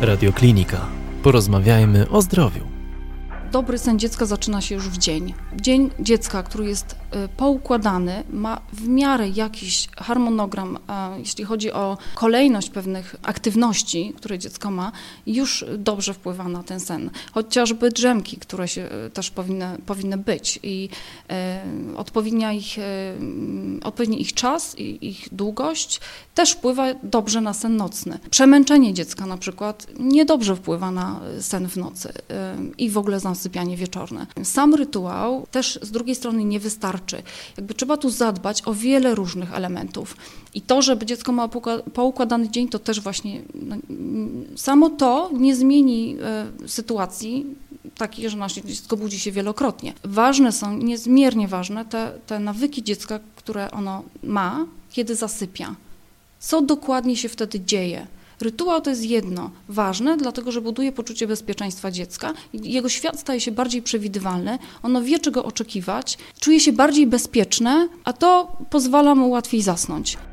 Radioklinika. Porozmawiajmy o zdrowiu. Dobry sen dziecka zaczyna się już w dzień. Dzień dziecka, który jest poukładany, ma w miarę jakiś harmonogram, jeśli chodzi o kolejność pewnych aktywności, które dziecko ma, już dobrze wpływa na ten sen. Chociażby drzemki, które się też powinny być i odpowiedni ich czas i ich długość też wpływa dobrze na sen nocny. Przemęczenie dziecka na przykład niedobrze wpływa na sen w nocy i w ogóle zasypianie wieczorne. Sam rytuał też z drugiej strony nie wystarczy. Trzeba tu zadbać o wiele różnych elementów. I to, żeby dziecko miało poukładany dzień, to też właśnie samo to nie zmieni sytuacji takiej, że nasze dziecko budzi się wielokrotnie. Ważne są, niezmiernie ważne te nawyki dziecka, które ono ma, kiedy zasypia. Co dokładnie się wtedy dzieje? Rytuał to jest jedno, ważne, dlatego że buduje poczucie bezpieczeństwa dziecka. Jego świat staje się bardziej przewidywalny, ono wie, czego oczekiwać, czuje się bardziej bezpieczne, a to pozwala mu łatwiej zasnąć.